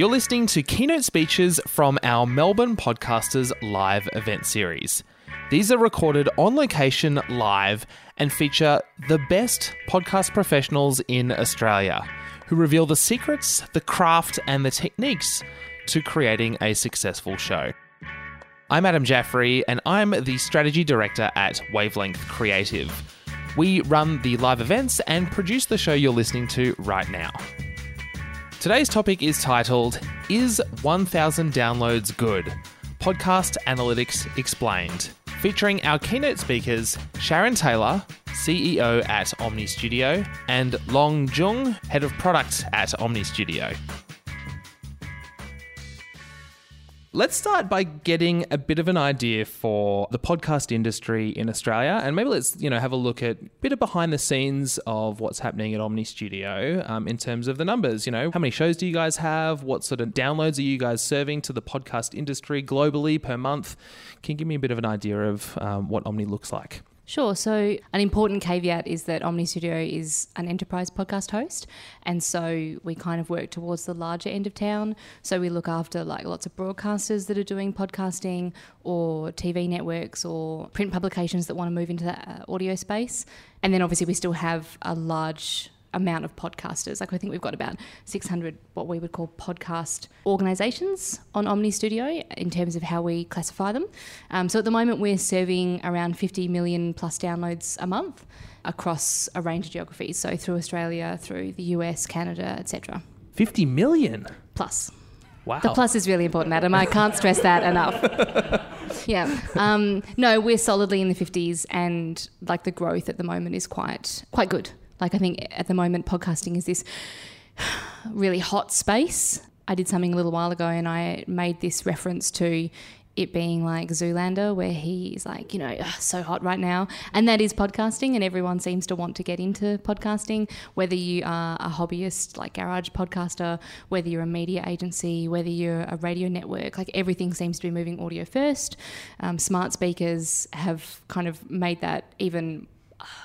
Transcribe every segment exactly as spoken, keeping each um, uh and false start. You're listening to keynote speeches from our Melbourne Podcasters live event series. These are recorded on location live and feature the best podcast professionals in Australia who reveal the secrets, the craft, and the techniques to creating a successful show. I'm Adam Jaffrey, and I'm the Strategy Director at Wavelength Creative. We run the live events and produce the show you're listening to right now. Today's topic is titled, Is one thousand Downloads Good? Podcast Analytics Explained, featuring our keynote speakers, Sharon Taylor, C E O at Omni Studio, and Long Jung, Head of Product at Omni Studio. Let's start by getting a bit of an idea for the podcast industry in Australia, and maybe let's you know have a look at a bit of behind the scenes of what's happening at Omni Studio um, in terms of the numbers. You know, how many shows do you guys have? What sort of downloads are you guys serving to the podcast industry globally per month? Can you give me a bit of an idea of um, what Omni looks like? Sure. So an important caveat is that Omni Studio is an enterprise podcast host, and so we kind of work towards the larger end of town. So we look after like lots of broadcasters that are doing podcasting, or T V networks, or print publications that want to move into that audio space. And then obviously we still have a large amount of podcasters. Like I think we've got about six hundred what we would call podcast organisations on Omni Studio in terms of how we classify them. Um, so at the moment we're serving around fifty million plus downloads a month across a range of geographies. So through Australia, through the U S, Canada, et cetera. fifty million? Plus. Wow. The plus is really important, Adam. I can't stress that enough. Yeah. Um, no, we're solidly in the fifties, and like the growth at the moment is quite quite good. Like I think at the moment podcasting is this really hot space. I did something a little while ago and I made this reference to it being like Zoolander, where he's like, you know, oh, so hot right now. And that is podcasting, and everyone seems to want to get into podcasting, whether you are a hobbyist like garage podcaster, whether you're a media agency, whether you're a radio network. Like everything seems to be moving audio first. Um, smart speakers have kind of made that even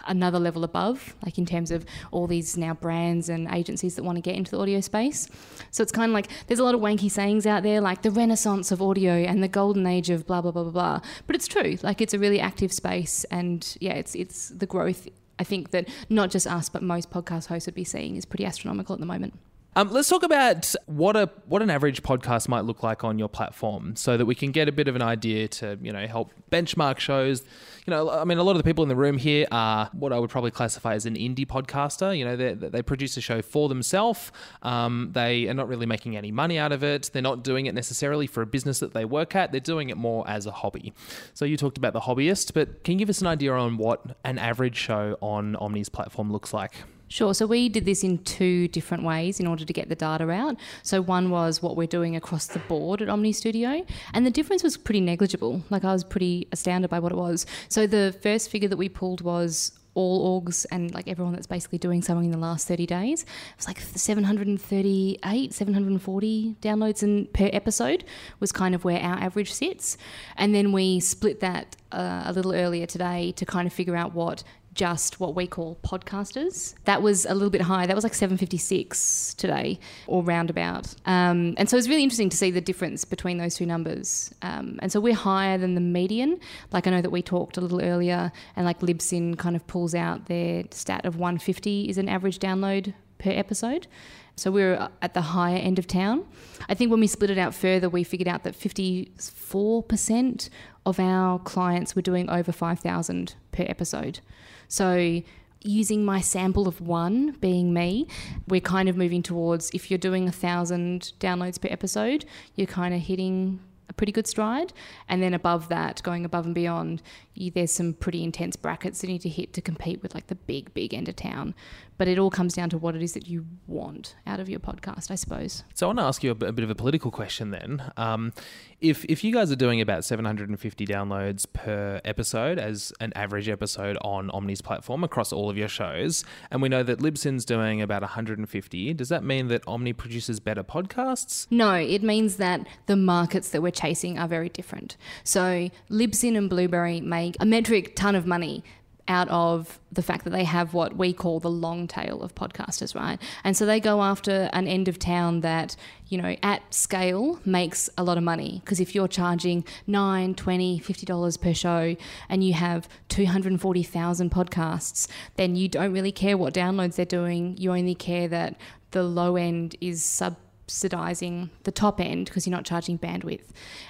another level above, like in terms of all these now brands and agencies that want to get into the audio space. So it's kind of like there's a lot of wanky sayings out there like the renaissance of audio and the golden age of blah blah blah blah blah, but it's true. Like it's a really active space, and yeah, it's it's the growth I think that not just us but most podcast hosts would be seeing is pretty astronomical at the moment. Um, let's talk about what a what an average podcast might look like on your platform, so that we can get a bit of an idea to you know help benchmark shows. You know, I mean, a lot of the people in the room here are what I would probably classify as an indie podcaster. You know, they they produce a show for themselves. Um, they are not really making any money out of it. They're not doing it necessarily for a business that they work at. They're doing it more as a hobby. So you talked about the hobbyist, but can you give us an idea on what an average show on Omni's platform looks like? Sure. So we did this in two different ways in order to get the data out. So one was what we're doing across the board at Omni Studio, and the difference was pretty negligible. Like I was pretty astounded by what it was. So the first figure that we pulled was all orgs and like everyone that's basically doing something in the last thirty days. It was like seven thirty-eight, seven forty downloads in, per episode was kind of where our average sits. And then we split that uh, a little earlier today to kind of figure out what just what we call podcasters. That was a little bit high. That was like seven fifty-six today or roundabout. Um, and so it's really interesting to see the difference between those two numbers. Um, and so we're higher than the median. Like I know that we talked a little earlier, and like Libsyn kind of pulls out their stat of one fifty is an average download per episode. So we're at the higher end of town. I think when we split it out further, we figured out that fifty-four percent of our clients were doing over five thousand per episode. So using my sample of one being me, we're kind of moving towards if you're doing one thousand downloads per episode, you're kind of hitting a pretty good stride. And then above that, going above and beyond, you, there's some pretty intense brackets that you need to hit to compete with like the big, big end of town. But it all comes down to what it is that you want out of your podcast, I suppose. So I want to ask you a bit of a political question then. Um, if if you guys are doing about seven hundred fifty downloads per episode as an average episode on Omni's platform across all of your shows, and we know that Libsyn's doing about one hundred fifty, does that mean that Omni produces better podcasts? No, it means that the markets that we're chasing are very different. So Libsyn and Blueberry make a metric ton of money out of the fact that they have what we call the long tail of podcasters, right? And so they go after an end of town that, you know, at scale makes a lot of money, because if you're charging nine, twenty, fifty dollars per show and you have two hundred forty thousand podcasts, then you don't really care what downloads they're doing. You only care that the low end is subsidizing the top end because you're not charging bandwidth.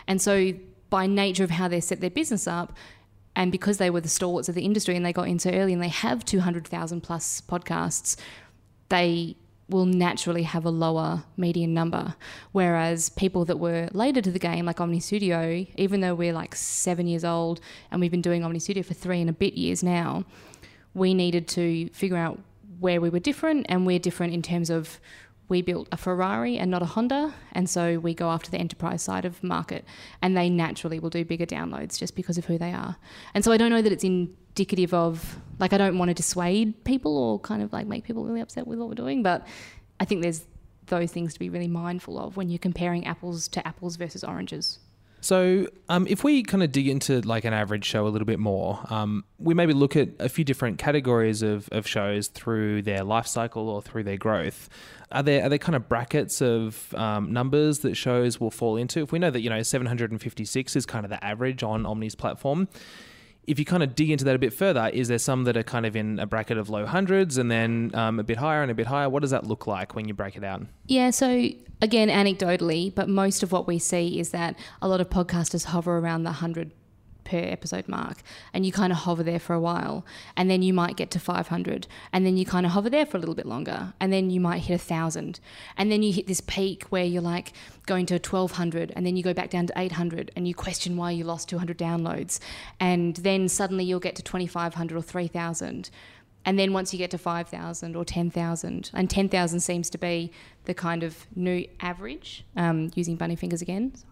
And so by nature of how they set their business up, and because they were the stalwarts of the industry and they got in so early and they have two hundred thousand plus podcasts, they will naturally have a lower median number. Whereas people that were later to the game, like Omni Studio, even though we're like seven years old and we've been doing Omni Studio for three and a bit years now, we needed to figure out where we were different, and we're different in terms of we built a Ferrari and not a Honda, and so we go after the enterprise side of market, and they naturally will do bigger downloads just because of who they are. And so I don't know that it's indicative of, like, I don't want to dissuade people or kind of like make people really upset with what we're doing, but I think there's those things to be really mindful of when you're comparing apples to apples versus oranges. So um, if we kind of dig into like an average show a little bit more, um, we maybe look at a few different categories of, of shows through their life cycle or through their growth. Are there are there kind of brackets of um, numbers that shows will fall into? If we know that, you know, seven hundred fifty-six is kind of the average on Omni's platform, if you kind of dig into that a bit further, is there some that are kind of in a bracket of low hundreds and then um, a bit higher and a bit higher? What does that look like when you break it out? Yeah, so again, anecdotally, but most of what we see is that a lot of podcasters hover around the one hundred per episode mark, and you kind of hover there for a while, and then you might get to five hundred, and then you kind of hover there for a little bit longer, and then you might hit one thousand, and then you hit this peak where you're like going to twelve hundred, and then you go back down to eight hundred and you question why you lost two hundred downloads, and then suddenly you'll get to twenty-five hundred or three thousand, and then once you get to five thousand or ten thousand, and ten thousand seems to be the kind of new average, um, using bunny fingers again, sorry.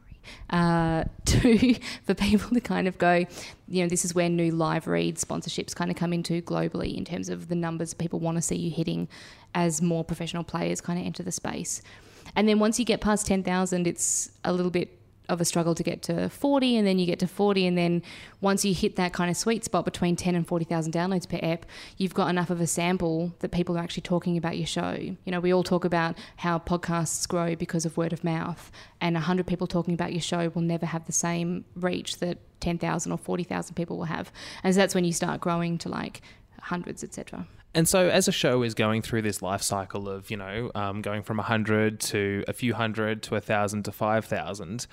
Uh, to for people to kind of go, you know, this is where new live read sponsorships kind of come into globally in terms of the numbers people want to see you hitting as more professional players kind of enter the space. And then once you get past ten thousand, it's a little bit of a struggle to get to forty, and then you get to forty, and then once you hit that kind of sweet spot between ten and forty thousand downloads per app, you've got enough of a sample that people are actually talking about your show. You know, we all talk about how podcasts grow because of word of mouth, and one hundred people talking about your show will never have the same reach that ten thousand or forty thousand people will have. And so that's when you start growing to like hundreds, et cetera. And so as a show is going through this life cycle of, you know, um, going from one hundred to a few hundred to one thousand to five thousand,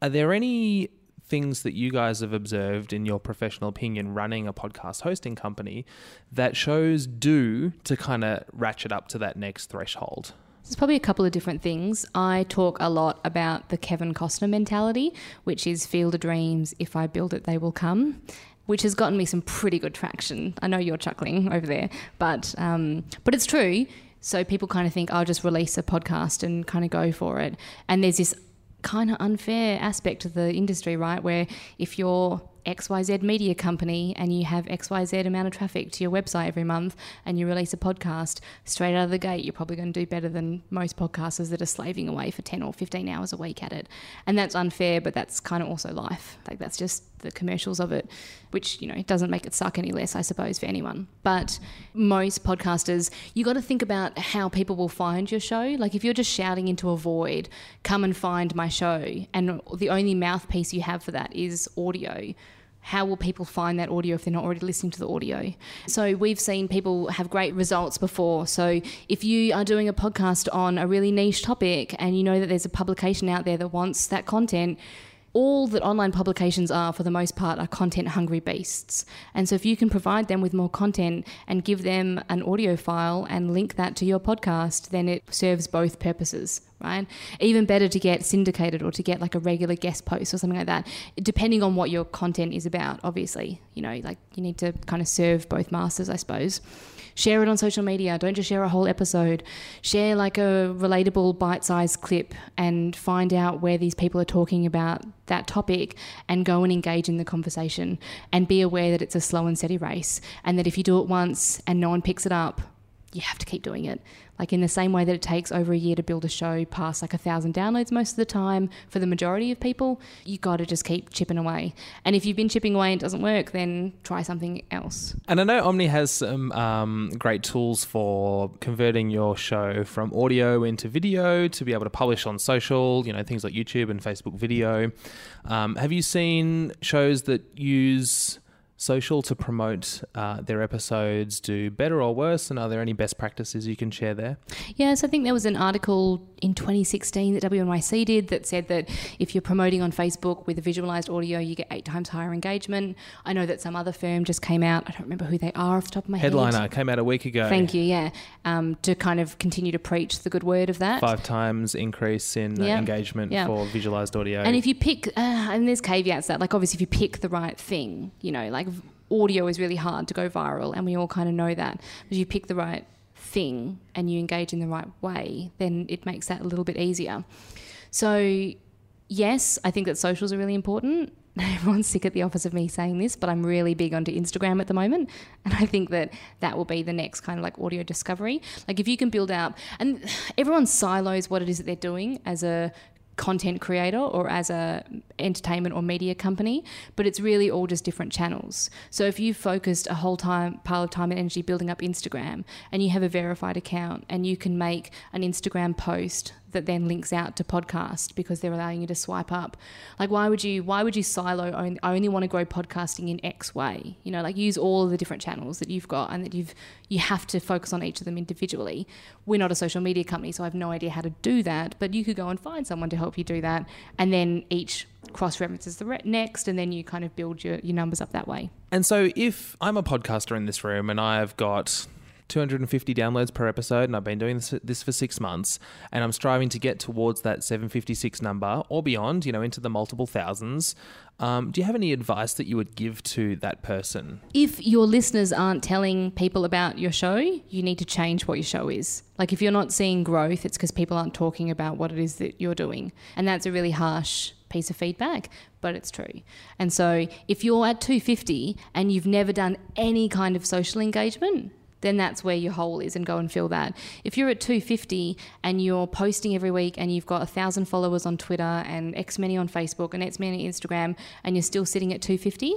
are there any things that you guys have observed in your professional opinion running a podcast hosting company that shows do to kind of ratchet up to that next threshold? There's probably a couple of different things. I talk a lot about the Kevin Costner mentality, which is field of dreams, if I build it, they will come, which has gotten me some pretty good traction. I know you're chuckling over there, but um, but it's true. So people kind of think, I'll just release a podcast and kind of go for it. And there's this kind of unfair aspect of the industry, right, where if you're X Y Z media company and you have X Y Z amount of traffic to your website every month and you release a podcast, straight out of the gate you're probably going to do better than most podcasters that are slaving away for ten or fifteen hours a week at it. And that's unfair, but that's kind of also life. Like, that's just the commercials of it, which, you know, doesn't make it suck any less, I suppose, for anyone. But most podcasters, you got to think about how people will find your show. Like, if you're just shouting into a void, come and find my show, and the only mouthpiece you have for that is audio, how will people find that audio if they're not already listening to the audio? So we've seen people have great results before. So if you are doing a podcast on a really niche topic and you know that there's a publication out there that wants that content, all that online publications are for the most part are content-hungry beasts. And so if you can provide them with more content and give them an audio file and link that to your podcast, then it serves both purposes, right? Even better to get syndicated or to get like a regular guest post or something like that, depending on what your content is about, obviously. You know, like, you need to kind of serve both masters, I suppose. Share it on social media. Don't just share a whole episode. Share like a relatable bite-sized clip and find out where these people are talking about that topic and go and engage in the conversation, and be aware that it's a slow and steady race, and that if you do it once and no one picks it up, you have to keep doing it. Like in the same way that it takes over a year to build a show past like a thousand downloads most of the time for the majority of people, you got to just keep chipping away. And if you've been chipping away and it doesn't work, then try something else. And I know Omni has some um, great tools for converting your show from audio into video to be able to publish on social, you know, things like YouTube and Facebook video. Um, have you seen shows that use social to promote uh, their episodes do better or worse, and are there any best practices you can share there? Yeah, so I think there was an article in twenty sixteen that W N Y C did that said that if you're promoting on Facebook with a visualised audio, you get eight times higher engagement. I know that some other firm just came out, I don't remember who they are off the top of my Headliner, head. Headliner, came out a week ago. Thank you, yeah, um, to kind of continue to preach the good word of that. Five times increase in yeah. engagement yeah. for visualised audio. And if you pick, uh, and there's caveats that, like obviously if you pick the right thing, you know, like audio is really hard to go viral and we all kind of know that. But if you pick the right thing and you engage in the right way, then it makes that a little bit easier. So yes, I think that socials are really important. Everyone's sick at the office of me saying this, but I'm really big onto Instagram at the moment, and I think that that will be the next kind of like audio discovery. Like if you can build out, and everyone silos what it is that they're doing as a content creator or as a entertainment or media company, but it's really all just different channels. So if you focused a whole time pile of time and energy building up Instagram and you have a verified account and you can make an Instagram post that then links out to podcast because they're allowing you to swipe up, like why would you why would you silo only, I only want to grow podcasting in X way, you know, like use all of the different channels that you've got and that you've you have to focus on each of them individually. We're not a social media company, so I have no idea how to do that, but you could go and find someone to help you do that, and then each cross-references the re- next, and then you kind of build your, your numbers up that way. And so if I'm a podcaster in this room and I've got two hundred fifty downloads per episode and I've been doing this, this for six months and I'm striving to get towards that seven fifty-six number or beyond, you know, into the multiple thousands. Um, do you have any advice that you would give to that person? If your listeners aren't telling people about your show, you need to change what your show is. Like if you're not seeing growth, it's because people aren't talking about what it is that you're doing. And that's a really harsh piece of feedback, but it's true. And so if you're at two fifty and you've never done any kind of social engagement, then that's where your hole is, and go and fill that. If you're at two fifty and you're posting every week and you've got one thousand followers on Twitter and X many on Facebook and X many on Instagram and you're still sitting at two fifty,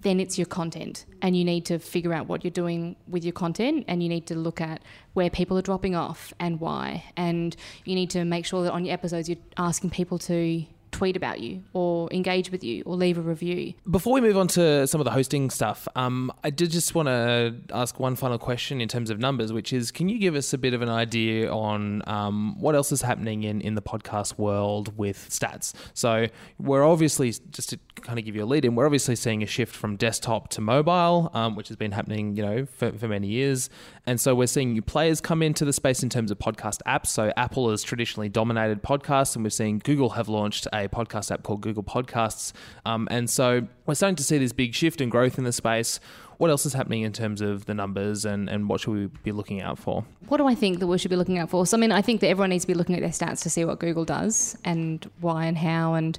then it's your content, and you need to figure out what you're doing with your content, and you need to look at where people are dropping off and why, and you need to make sure that on your episodes you're asking people to tweet about you or engage with you or leave a review. Before we move on to some of the hosting stuff, um, I did just want to ask one final question in terms of numbers, which is, can you give us a bit of an idea on um, what else is happening in, in the podcast world with stats? So we're obviously, just to kind of give you a lead in, we're obviously seeing a shift from desktop to mobile, um, which has been happening, you know, for, for many years. And so we're seeing new players come into the space in terms of podcast apps. So Apple has traditionally dominated podcasts, and we're seeing Google have launched a podcast app called Google Podcasts. Um, and so we're starting to see this big shift and growth in the space. What else is happening in terms of the numbers, and, and what should we be looking out for? What do I think that we should be looking out for? So, I mean, I think that everyone needs to be looking at their stats to see what Google does and why and how, and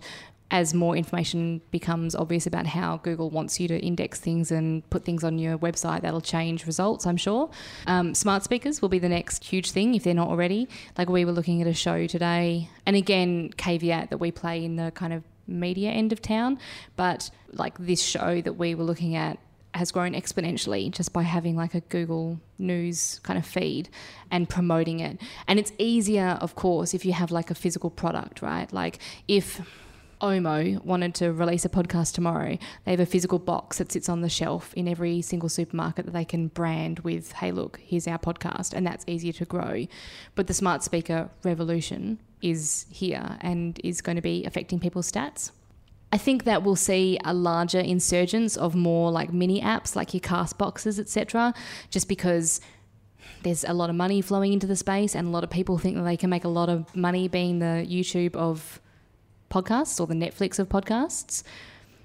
as more information becomes obvious about how Google wants you to index things and put things on your website, that'll change results, I'm sure. Um, smart speakers will be the next huge thing if they're not already. Like we were looking at a show today, and again, caveat that we play in the kind of media end of town, but like this show that we were looking at has grown exponentially just by having like a Google News kind of feed and promoting it. And it's easier, of course, if you have like a physical product, right? Like if Omo wanted to release a podcast tomorrow, they have a physical box that sits on the shelf in every single supermarket that they can brand with, hey, look, here's our podcast, and that's easier to grow. But the smart speaker revolution is here and is going to be affecting people's stats. I think that we'll see a larger insurgence of more like mini apps, like your cast boxes, et cetera, just because there's a lot of money flowing into the space, and a lot of people think that they can make a lot of money being the YouTube of podcasts or the Netflix of podcasts.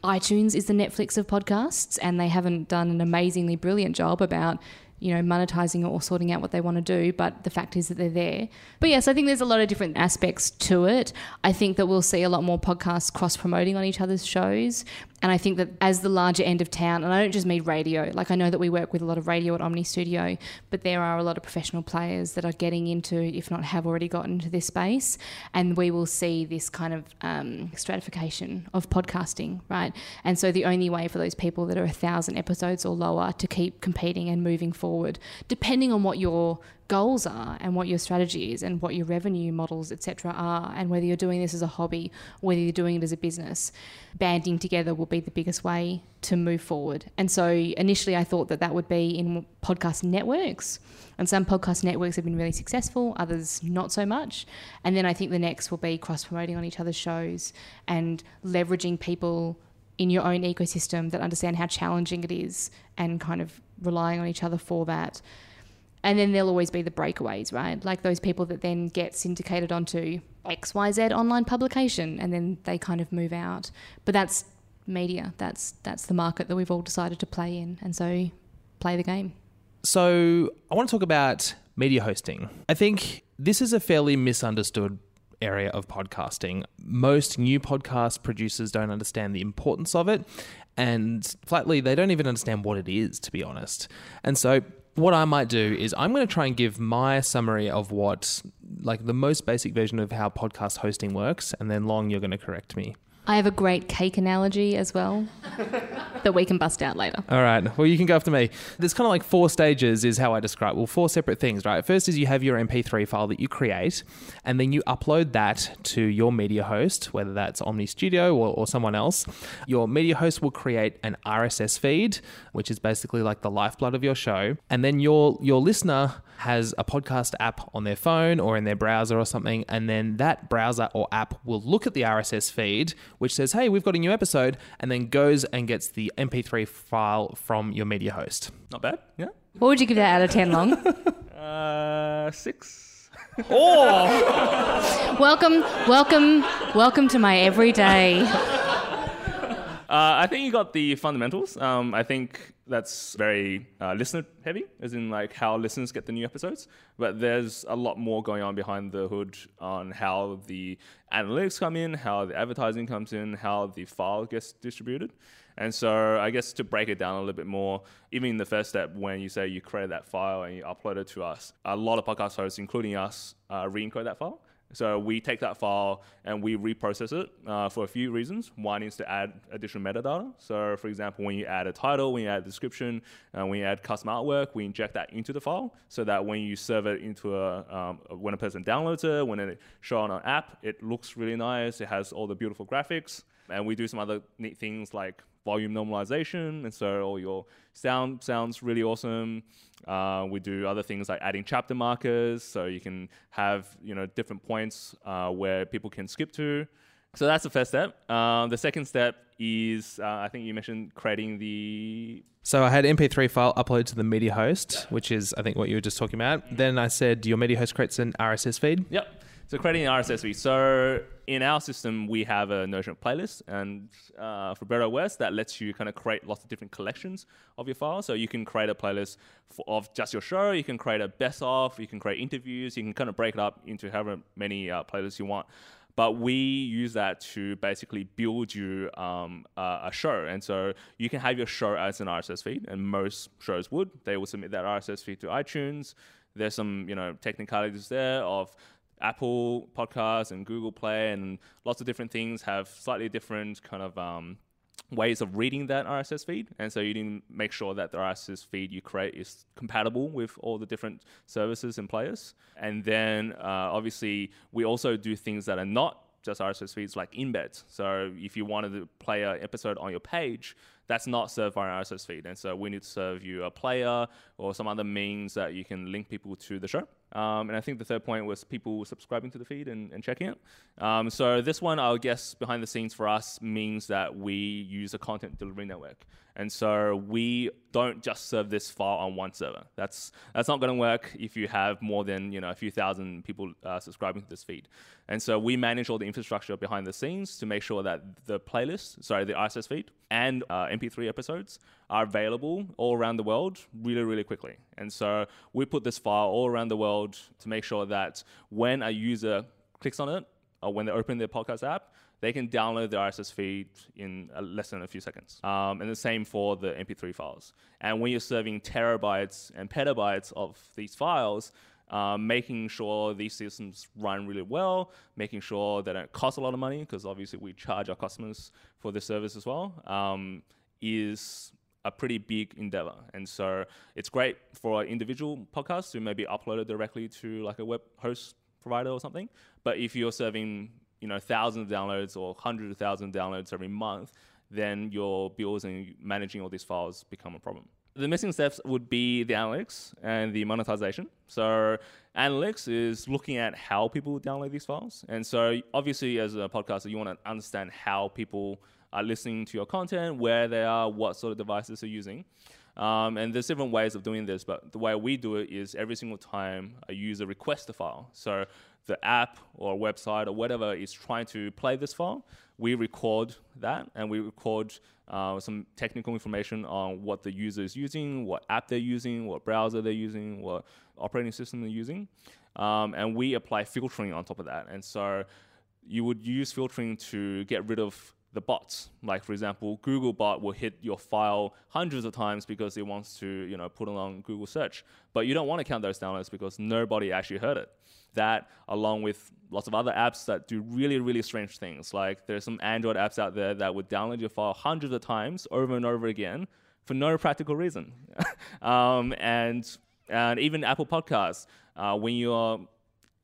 iTunes is the Netflix of podcasts, and they haven't done an amazingly brilliant job about you know, monetizing it or sorting out what they want to do, but the fact is that they're there. But yes, I think there's a lot of different aspects to it. I think that we'll see a lot more podcasts cross-promoting on each other's shows, and I think that as the larger end of town, and I don't just mean radio, like I know that we work with a lot of radio at Omni Studio, but there are a lot of professional players that are getting into, if not have already gotten into this space, and we will see this kind of um, stratification of podcasting, right? And so the only way for those people that are a thousand episodes or lower to keep competing and moving forward, depending on what your goals are and what your strategies and what your revenue models, et cetera, are, and whether you're doing this as a hobby, whether you're doing it as a business, banding together will be the biggest way to move forward. And so initially I thought that that would be in podcast networks, and some podcast networks have been really successful, others not so much. And then I think the next will be cross-promoting on each other's shows and leveraging people in your own ecosystem that understand how challenging it is and kind of relying on each other for that. And then there'll always be the breakaways, right? Like those people that then get syndicated onto X Y Z online publication and then they kind of move out. But that's media. That's that's the market that we've all decided to play in, and so play the game. So I want to talk about media hosting. I think this is a fairly misunderstood area of podcasting. Most new podcast producers don't understand the importance of it, and flatly, they don't even understand what it is, to be honest. And so what I might do is I'm going to try and give my summary of what, like the most basic version of how podcast hosting works, and then Long, you're going to correct me. I have a great cake analogy as well that we can bust out later. All right. Well, you can go after me. There's kind of like four stages is how I describe, well, four separate things, right? First is you have your M P three file that you create, and then you upload that to your media host, whether that's Omni Studio or, or someone else. Your media host will create an R S S feed, which is basically like the lifeblood of your show. And then your your listener has a podcast app on their phone or in their browser or something, and then that browser or app will look at the R S S feed, which says, hey, we've got a new episode, and then goes and gets the M P three file from your media host. Not bad, yeah. What would you give that out of ten, Long? uh, six. Oh! welcome, welcome, welcome to my everyday. Uh, I think you got the fundamentals. Um, I think that's very uh, listener heavy, as in like how listeners get the new episodes. But there's a lot more going on behind the hood on how the analytics come in, how the advertising comes in, how the file gets distributed. And so I guess to break it down a little bit more, even in the first step, when you say you create that file and you upload it to us, a lot of podcast hosts, including us, uh, re-encode that file. So we take that file and we reprocess it uh, for a few reasons. One is to add additional metadata. So for example, when you add a title, when you add a description, uh, when you add custom artwork, we inject that into the file so that when you serve it into a, um, when a person downloads it, when it shows on an app, it looks really nice. It has all the beautiful graphics. And we do some other neat things like volume normalization, and so all your sound sounds really awesome. Uh, we do other things like adding chapter markers, so you can have, you know, different points uh, where people can skip to. So that's the first step. Um, the second step is, uh, I think you mentioned creating the... So I had M P three file uploaded to the media host, yeah. which is, I think, what you were just talking about. Mm-hmm. Then I said your media host creates an R S S feed. Yep. So creating an R S S feed. So in our system, we have a Notion playlist, and uh, for better or worse, that lets you kind of create lots of different collections of your files. So you can create a playlist for, of just your show. You can create a best of. You can create interviews. You can kind of break it up into however many uh, playlists you want. But we use that to basically build you um, a, a show. And so you can have your show as an R S S feed, and most shows would. They will submit that R S S feed to iTunes. There's some, you know, technicalities there of Apple Podcasts and Google Play and lots of different things have slightly different kind of um, ways of reading that R S S feed. And so you need to make sure that the R S S feed you create is compatible with all the different services and players. And then uh, obviously we also do things that are not just R S S feeds, like embeds. So if you wanted to play an episode on your page, that's not served by an R S S feed. And so we need to serve you a player or some other means that you can link people to the show. Um, and I think the third point was people subscribing to the feed and, and checking it. Um, so this one, I would guess, behind the scenes for us means that we use a content delivery network. And so we don't just serve this file on one server. That's that's not going to work if you have more than you know a few thousand people uh, subscribing to this feed. And so we manage all the infrastructure behind the scenes to make sure that the playlist, sorry, the I S S feed and uh, M P three episodes are available all around the world really, really quickly. And so we put this file all around the world to make sure that when a user clicks on it or when they open their podcast app, they can download the R S S feed in less than a few seconds. Um, and the same for the M P three files. And when you're serving terabytes and petabytes of these files, um, making sure these systems run really well, making sure they don't cost a lot of money, because obviously we charge our customers for the service as well, um, is a pretty big endeavor. And so it's great for individual podcasts who may be uploaded directly to like a web host provider or something. But if you're serving you know, thousands of downloads or hundreds of thousands of downloads every month, then your bills and managing all these files become a problem. The missing steps would be the analytics and the monetization. So analytics is looking at how people download these files. And so obviously as a podcaster, you want to understand how people are listening to your content, where they are, what sort of devices they're using. Um, and there's different ways of doing this, but the way we do it is every single time a user requests a file. So the app or website or whatever is trying to play this file, we record that, and we record uh, some technical information on what the user is using, what app they're using, what browser they're using, what operating system they're using. Um, and we apply filtering on top of that. And so you would use filtering to get rid of the bots. Like for example, Google bot will hit your file hundreds of times because it wants to, you know, put along Google search. But you don't want to count those downloads because nobody actually heard it. That, along with lots of other apps that do really, really strange things. Like there's some Android apps out there that would download your file hundreds of times over and over again for no practical reason. um, and and even Apple Podcasts, uh, when you're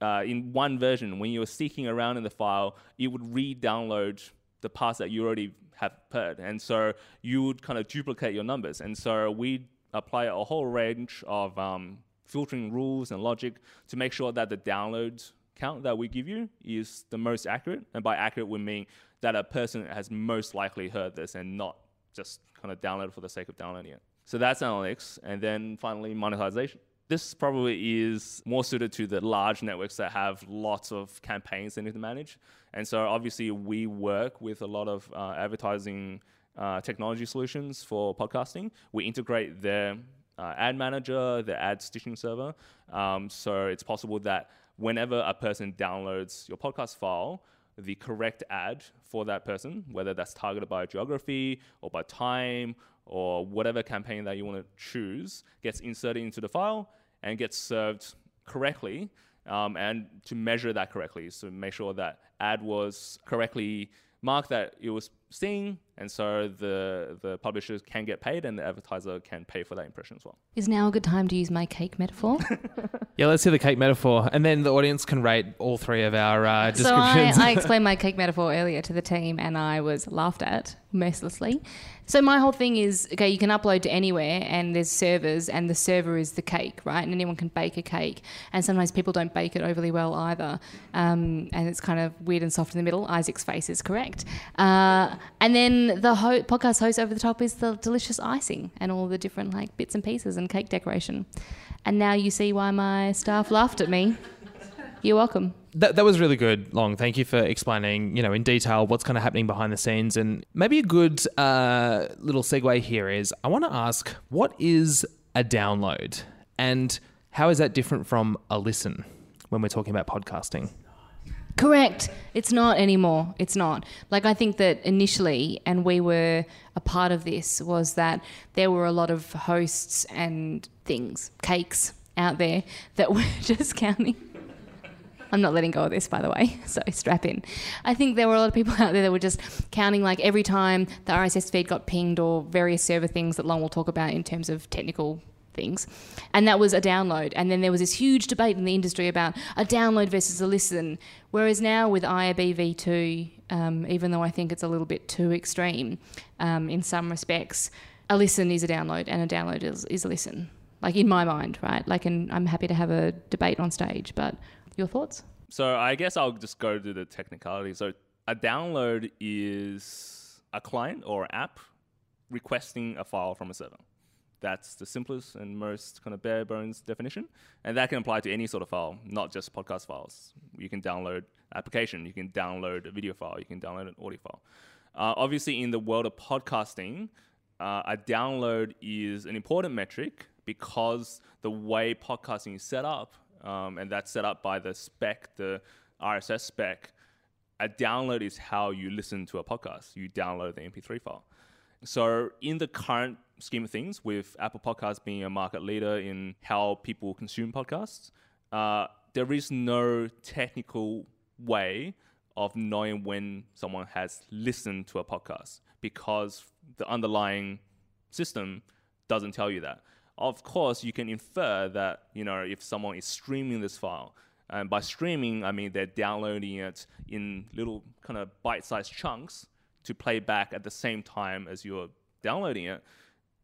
uh, in one version, when you're seeking around in the file, it would re-download the parts that you already have heard. And so you would kind of duplicate your numbers. And so we apply a whole range of um, filtering rules and logic to make sure that the download count that we give you is the most accurate. And by accurate, we mean that a person has most likely heard this and not just kind of download for the sake of downloading it. So that's analytics. And then finally, monetization. This probably is more suited to the large networks that have lots of campaigns they need to manage. And so obviously we work with a lot of uh, advertising uh, technology solutions for podcasting. We integrate their uh, ad manager, their ad stitching server. Um, so it's possible that whenever a person downloads your podcast file, the correct ad for that person, whether that's targeted by geography or by time or whatever campaign that you want to choose, gets inserted into the file and gets served correctly, um, and to measure that correctly. So make sure that ad was correctly marked, that it was seen, and so the, the publishers can get paid and the advertiser can pay for that impression as well. Is now a good time to use my cake metaphor? Yeah, let's hear the cake metaphor. And then the audience can rate all three of our uh, descriptions. So I, I explained my cake metaphor earlier to the team and I was laughed at mercilessly. So my whole thing is, okay, you can upload to anywhere and there's servers and the server is the cake, right? And anyone can bake a cake. And sometimes people don't bake it overly well either. Um, and it's kind of weird and soft in the middle. Isaac's face is correct. Uh, and then the ho- podcast host over the top is the delicious icing and all the different like bits and pieces and cake decoration. And now you see why my staff laughed at me. You're welcome. That, that was really good, Long. Thank you for explaining, you know, in detail what's kind of happening behind the scenes. And maybe a good uh, little segue here is I want to ask, what is a download and how is that different from a listen when we're talking about podcasting? Correct. It's not anymore. It's not. Like I think that initially, and we were a part of this, was that there were a lot of hosts and things, cakes out there that were just counting. I'm not letting go of this, by the way, so strap in. I think there were a lot of people out there that were just counting like every time the R S S feed got pinged or various server things that Long will talk about in terms of technical things. And that was a download. And then there was this huge debate in the industry about a download versus a listen. Whereas now with I A B v two, um, even though I think it's a little bit too extreme um, in some respects, a listen is a download and a download is, is a listen. Like in my mind, right? Like, and I'm happy to have a debate on stage, but your thoughts? So I guess I'll just go to the technicality. So a download is a client or an app requesting a file from a server. That's the simplest and most kind of bare bones definition. And that can apply to any sort of file, not just podcast files. You can download application, you can download a video file, you can download an audio file. Uh, obviously, in the world of podcasting, uh, a download is an important metric because the way podcasting is set up, um, and that's set up by the spec, the R S S spec, a download is how you listen to a podcast. You download the M P three file. So in the current scheme of things, with Apple Podcasts being a market leader in how people consume podcasts, uh, there is no technical way of knowing when someone has listened to a podcast because the underlying system doesn't tell you that. Of course, you can infer that, you know, if someone is streaming this file, and by streaming, I mean they're downloading it in little kind of bite-sized chunks to play back at the same time as you're downloading it,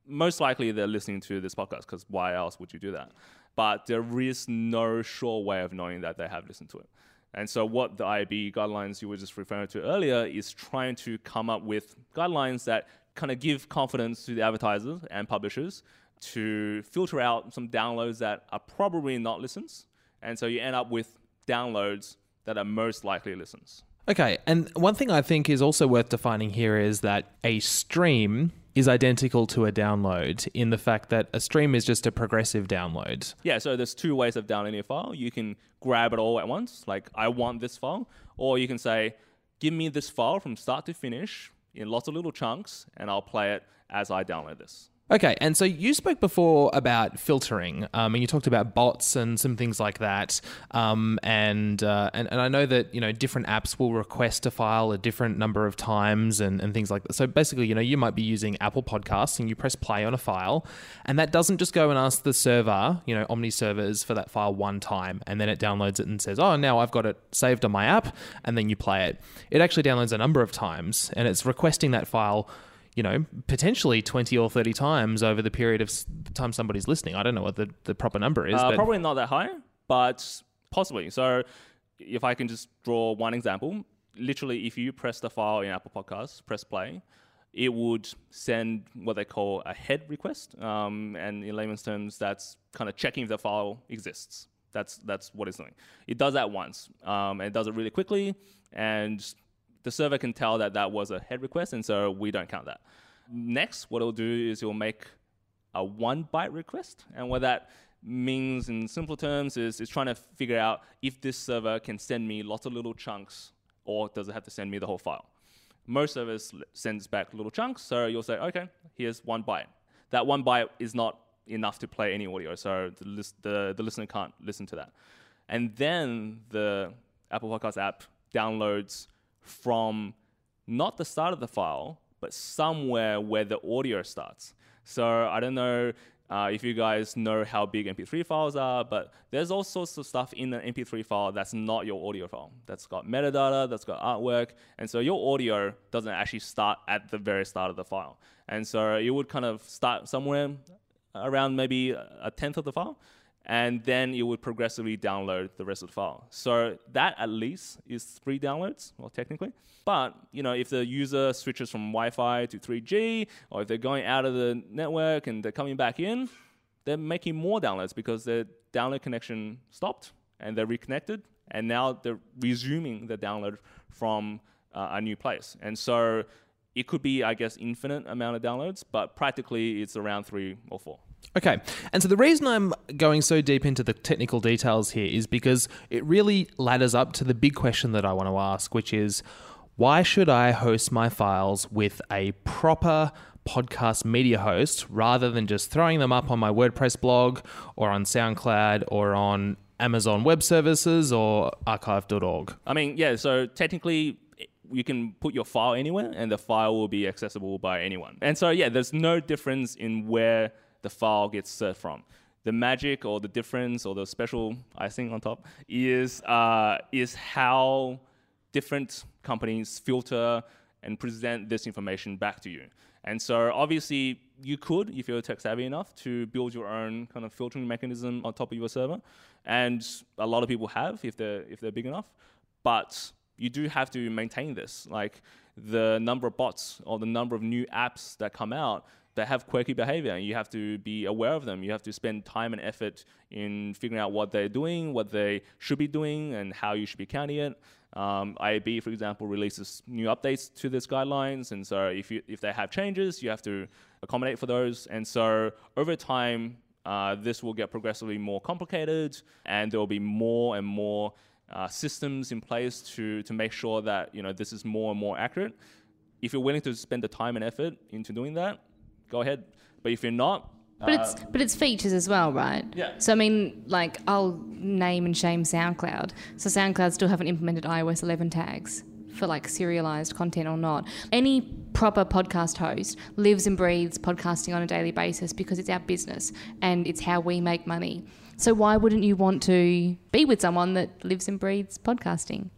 most likely they're listening to this podcast because why else would you do that? But there is no sure way of knowing that they have listened to it. And so what the I A B guidelines you were just referring to earlier is trying to come up with guidelines that kind of give confidence to the advertisers and publishers to filter out some downloads that are probably not listens. And so you end up with downloads that are most likely listens. Okay, and one thing I think is also worth defining here is that a stream is identical to a download in the fact that a stream is just a progressive download. Yeah, so there's two ways of downloading a file. You can grab it all at once, like I want this file, or you can say, give me this file from start to finish in lots of little chunks and I'll play it as I download this. Okay, and so you spoke before about filtering, um, and you talked about bots and some things like that, um, and, uh, and and I know that, you know, different apps will request a file a different number of times and, and things like that. So basically, you know, you might be using Apple Podcasts and you press play on a file, and that doesn't just go and ask the server, you know, Omni servers for that file one time, and then it downloads it and says, oh, now I've got it saved on my app, and then you play it. It actually downloads a number of times, and it's requesting that file, you know, potentially twenty or thirty times over the period of time somebody's listening. I don't know what the, the proper number is. Uh, but probably not that high, but possibly. So if I can just draw one example, literally if you press the file in Apple Podcasts, press play, it would send what they call a head request. Um, and in layman's terms, that's kind of checking if the file exists. That's that's what it's doing. It does that once. Um, and it does it really quickly, and the server can tell that that was a head request, and so we don't count that. Next, what it'll do is it'll make a one-byte request, and what that means in simple terms is it's trying to figure out if this server can send me lots of little chunks, or does it have to send me the whole file. Most servers sends back little chunks, so you'll say, okay, here's one byte. That one byte is not enough to play any audio, so the, list, the, the listener can't listen to that. And then the Apple Podcasts app downloads from not the start of the file, but somewhere where the audio starts. So I don't know uh, if you guys know how big M P three files are, but there's all sorts of stuff in an M P three file that's not your audio file. That's got metadata, that's got artwork, and so your audio doesn't actually start at the very start of the file. And so it would kind of start somewhere around maybe a tenth of the file, and then you would progressively download the rest of the file. So that at least is three downloads, well, technically. But, you know, if the user switches from Wi-Fi to three G, or if they're going out of the network and they're coming back in, they're making more downloads because their download connection stopped and they're reconnected, and now they're resuming the download from uh, a new place. And so it could be, I guess, infinite amount of downloads, but practically it's around three or four. Okay, and so the reason I'm going so deep into the technical details here is because it really ladders up to the big question that I want to ask, which is, why should I host my files with a proper podcast media host rather than just throwing them up on my WordPress blog or on SoundCloud or on Amazon Web Services or archive dot org? I mean, yeah, so technically you can put your file anywhere and the file will be accessible by anyone. And so, yeah, there's no difference in where the file gets served from. The magic or the difference or the special icing on top is uh, is how different companies filter and present this information back to you. And so obviously you could, if you're tech savvy enough, to build your own kind of filtering mechanism on top of your server. And a lot of people have if they're, if they're big enough. But you do have to maintain this. Like the number of bots or the number of new apps that come out that have quirky behavior, and you have to be aware of them. You have to spend time and effort in figuring out what they're doing, what they should be doing, and how you should be counting it. Um, I A B, for example, releases new updates to these guidelines, and so if you, if they have changes, you have to accommodate for those. And so over time, uh, this will get progressively more complicated, and there will be more and more uh, systems in place to to make sure that, you know, this is more and more accurate. If you're willing to spend the time and effort into doing that, go ahead. But if you're not, but uh, it's but it's features as well, right? Yeah. So I mean, like, I'll name and shame SoundCloud. So SoundCloud still haven't implemented i O S eleven tags for like serialized content or not. Any proper podcast host lives and breathes podcasting on a daily basis because it's our business and it's how we make money. So why wouldn't you want to be with someone that lives and breathes podcasting?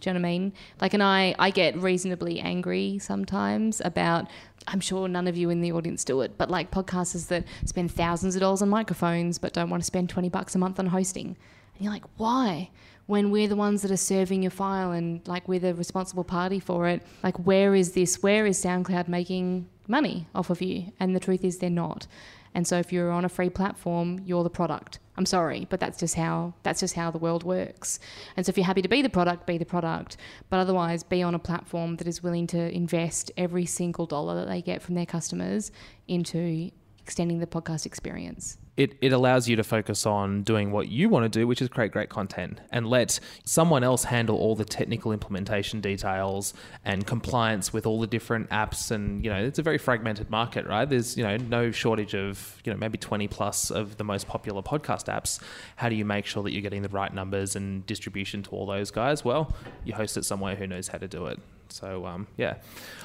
Do you know what I mean? Like, and I, I get reasonably angry sometimes about, I'm sure none of you in the audience do it, but like podcasters that spend thousands of dollars on microphones but don't want to spend twenty bucks a month on hosting. And you're like, why? When we're the ones that are serving your file and like we're the responsible party for it. Like, where is this? Where is SoundCloud making money off of you? And the truth is they're not. And so if you're on a free platform, you're the product. I'm sorry, but that's just how that's just how the world works. And so if you're happy to be the product, be the product. But otherwise, be on a platform that is willing to invest every single dollar that they get from their customers into extending the podcast experience. It, it allows you to focus on doing what you want to do, which is create great content, and let someone else handle all the technical implementation details and compliance with all the different apps. And, you know, it's a very fragmented market, right? There's, you know, no shortage of, you know, maybe twenty plus of the most popular podcast apps. How do you make sure that you're getting the right numbers and distribution to all those guys? Well, you host it somewhere who knows how to do it. So, um, yeah.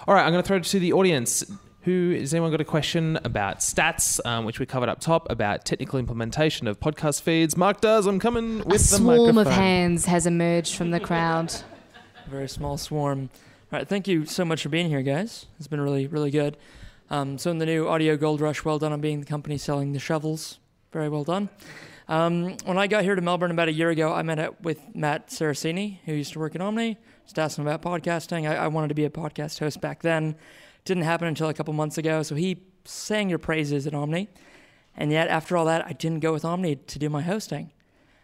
All right, I'm going to throw it to the audience. Who, has anyone got a question about stats, um, which we covered up top, about technical implementation of podcast feeds? Mark does, I'm coming with a the swarm microphone. Of hands has emerged from the crowd. A very small swarm. All right, thank you so much for being here, guys. It's been really, really good. Um, so in the new Audio Gold Rush, well done on being the company selling the shovels. Very well done. Um, when I got here to Melbourne about a year ago, I met up with Matt Saracini, who used to work at Omni. Just asked him about podcasting. I, I wanted to be a podcast host back then. Didn't happen until a couple months ago, so he sang your praises at Omni. And yet, after all that, I didn't go with Omni to do my hosting.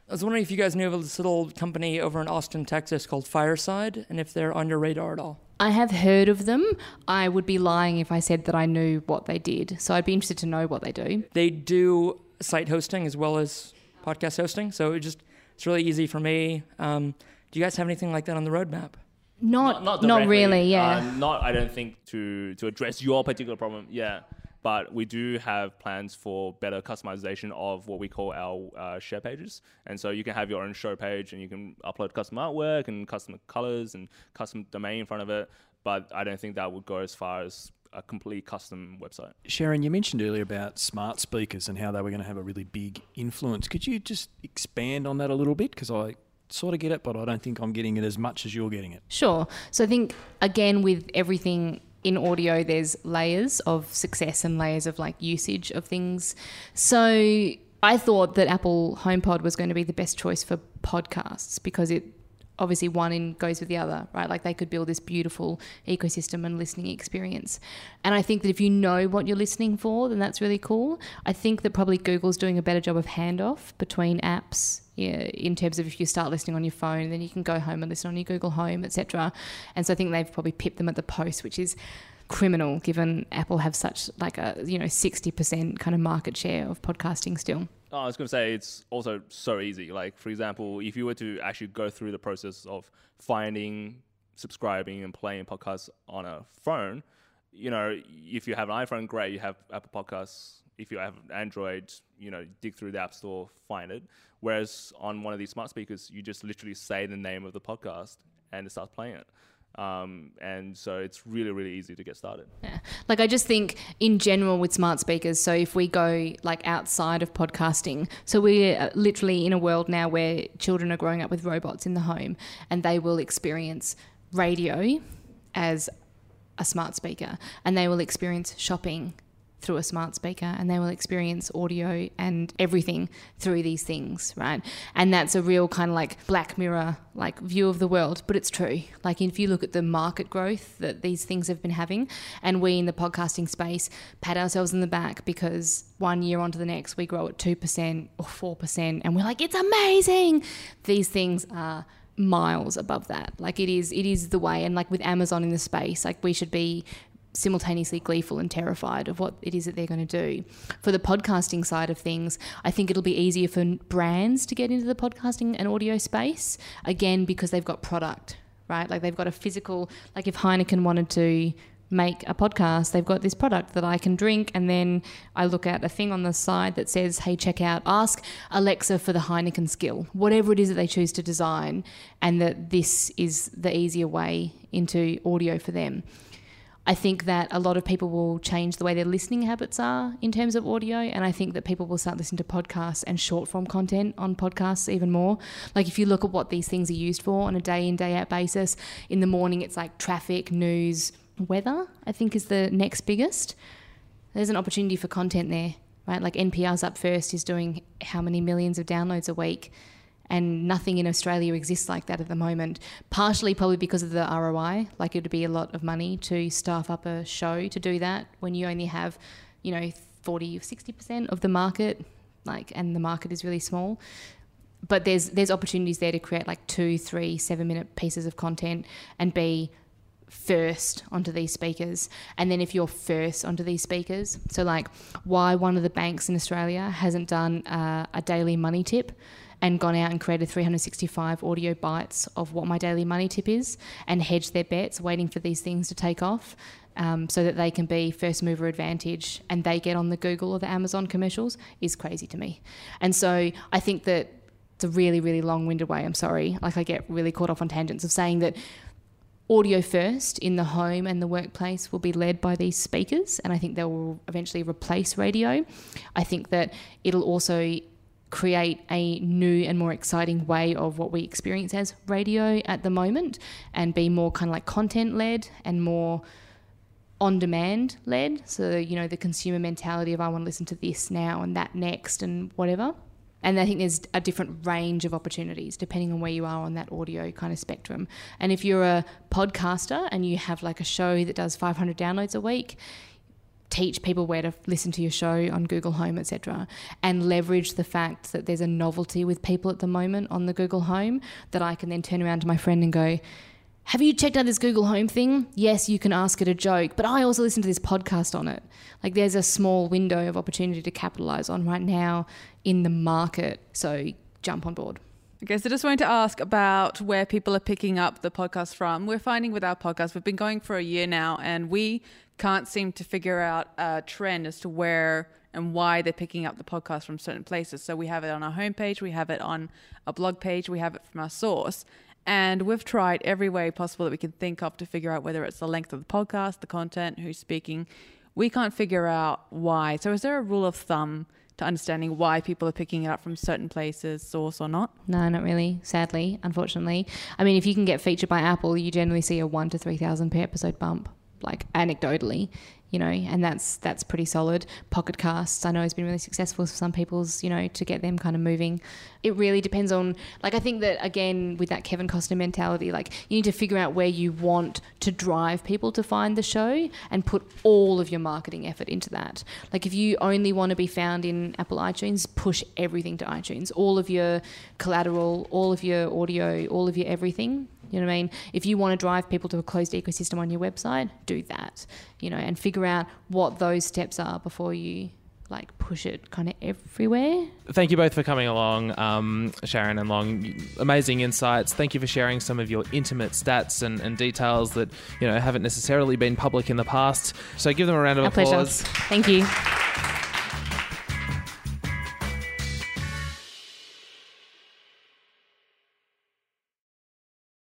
I was wondering if you guys knew of this little company over in Austin, Texas called Fireside, and if they're on your radar at all. I have heard of them. I would be lying if I said that I knew what they did, so I'd be interested to know what they do. They do site hosting as well as podcast hosting, so it just it's really easy for me. Um, do you guys have anything like that on the roadmap? Not, not, not, not really, yeah. Uh, not, I don't think, to, to address your particular problem, yeah. But we do have plans for better customization of what we call our uh, share pages. And so you can have your own show page and you can upload custom artwork and custom colors and custom domain in front of it. But I don't think that would go as far as a complete custom website. Sharon, you mentioned earlier about smart speakers and how they were going to have a really big influence. Could you just expand on that a little bit? Because I... sort of get it, but I don't think I'm getting it as much as you're getting it. Sure. So I think, again, with everything in audio, there's layers of success and layers of like usage of things. So I thought that Apple HomePod was going to be the best choice for podcasts because it obviously one in goes with the other, right? Like they could build this beautiful ecosystem and listening experience. And I think that if you know what you're listening for, then that's really cool. I think that probably Google's doing a better job of handoff between apps, yeah, in terms of if you start listening on your phone, then you can go home and listen on your Google Home, et cetera. And so I think they've probably pipped them at the post, which is criminal given Apple have such like a, you know, sixty percent kind of market share of podcasting still. Oh, I was going to say it's also so easy. Like, for example, if you were to actually go through the process of finding, subscribing and playing podcasts on a phone, you know, if you have an iPhone, great, you have Apple Podcasts. If you have Android, you know, dig through the App Store, find it. Whereas on one of these smart speakers, you just literally say the name of the podcast and it starts playing it. Um, and so it's really, really easy to get started. Yeah. Like I just think in general with smart speakers, so if we go like outside of podcasting, so we're literally in a world now where children are growing up with robots in the home and they will experience radio as a smart speaker and they will experience shopping through a smart speaker, and they will experience audio and everything through these things, right? And that's a real kind of like Black Mirror like view of the world, but it's true. Like if you look at the market growth that these things have been having, and we in the podcasting space pat ourselves on the back because one year onto the next we grow at two percent or four percent and we're like, it's amazing. These things are miles above that. Like it is, it is the way. And like with Amazon in the space, like we should be simultaneously gleeful and terrified of what it is that they're going to do. For the podcasting side of things, I think it'll be easier for brands to get into the podcasting and audio space, again, because they've got product, right? Like they've got a physical, like if Heineken wanted to make a podcast, they've got this product that I can drink, and then I look at a thing on the side that says, hey, check out, ask Alexa for the Heineken skill, whatever it is that they choose to design, and that this is the easier way into audio for them. I think that a lot of people will change the way their listening habits are in terms of audio, and I think that people will start listening to podcasts and short-form content on podcasts even more. Like if you look at what these things are used for on a day-in, day-out basis, in the morning it's like traffic, news, weather, I think is the next biggest. There's an opportunity for content there, right? Like N P R's up first is doing how many millions of downloads a week, and nothing in Australia exists like that at the moment, partially probably because of the R O I. Like it would be a lot of money to staff up a show to do that when you only have, you know, forty or sixty percent of the market, like, and the market is really small. But there's there's opportunities there to create like two, three, seven-minute pieces of content and be first onto these speakers. And then if you're first onto these speakers, so like why one of the banks in Australia hasn't done uh, a daily money tip and gone out and created three hundred sixty-five audio bites of what my daily money tip is and hedged their bets, waiting for these things to take off, um, so that they can be first mover advantage and they get on the Google or the Amazon commercials, is crazy to me. And so I think that it's a really, really long-winded way. I'm sorry. Like I get really caught off on tangents of saying that audio first in the home and the workplace will be led by these speakers, and I think they will eventually replace radio. I think that it'll also create a new and more exciting way of what we experience as radio at the moment, and be more kind of like content-led and more on-demand led. So, you know, the consumer mentality of I want to listen to this now and that next and whatever. And I think there's a different range of opportunities depending on where you are on that audio kind of spectrum. And if you're a podcaster and you have like a show that does five hundred downloads a week, teach people where to listen to your show on Google Home, et cetera, and leverage the fact that there's a novelty with people at the moment on the Google Home that I can then turn around to my friend and go, have you checked out this Google Home thing? Yes, you can ask it a joke, but I also listen to this podcast on it. Like there's a small window of opportunity to capitalize on right now in the market, so jump on board. Okay, so just wanted to ask about where people are picking up the podcast from. We're finding with our podcast, we've been going for a year now, and we can't seem to figure out a trend as to where and why they're picking up the podcast from certain places. So we have it on our homepage, we have it on a blog page, we have it from our source. And we've tried every way possible that we can think of to figure out whether it's the length of the podcast, the content, who's speaking. We can't figure out why. So is there a rule of thumb to understanding why people are picking it up from certain places, source or not? No, not really, sadly, unfortunately. I mean, if you can get featured by Apple, you generally see a one to three thousand per episode bump, like anecdotally, you know, and that's that's pretty solid. Pocket Casts, I know, has been really successful for some people's, you know, to get them kind of moving. It really depends on, like, I think that, again, with that Kevin Costner mentality, like, you need to figure out where you want to drive people to find the show and put all of your marketing effort into that. Like, if you only want to be found in Apple iTunes, push everything to iTunes, all of your collateral, all of your audio, all of your everything. You know what I mean? If you want to drive people to a closed ecosystem on your website, do that, you know, and figure out what those steps are before you, like, push it kind of everywhere. Thank you both for coming along, um, Sharon and Long. Amazing insights. Thank you for sharing some of your intimate stats and, and details that, you know, haven't necessarily been public in the past. So give them a round of applause. Our pleasure. Thank you.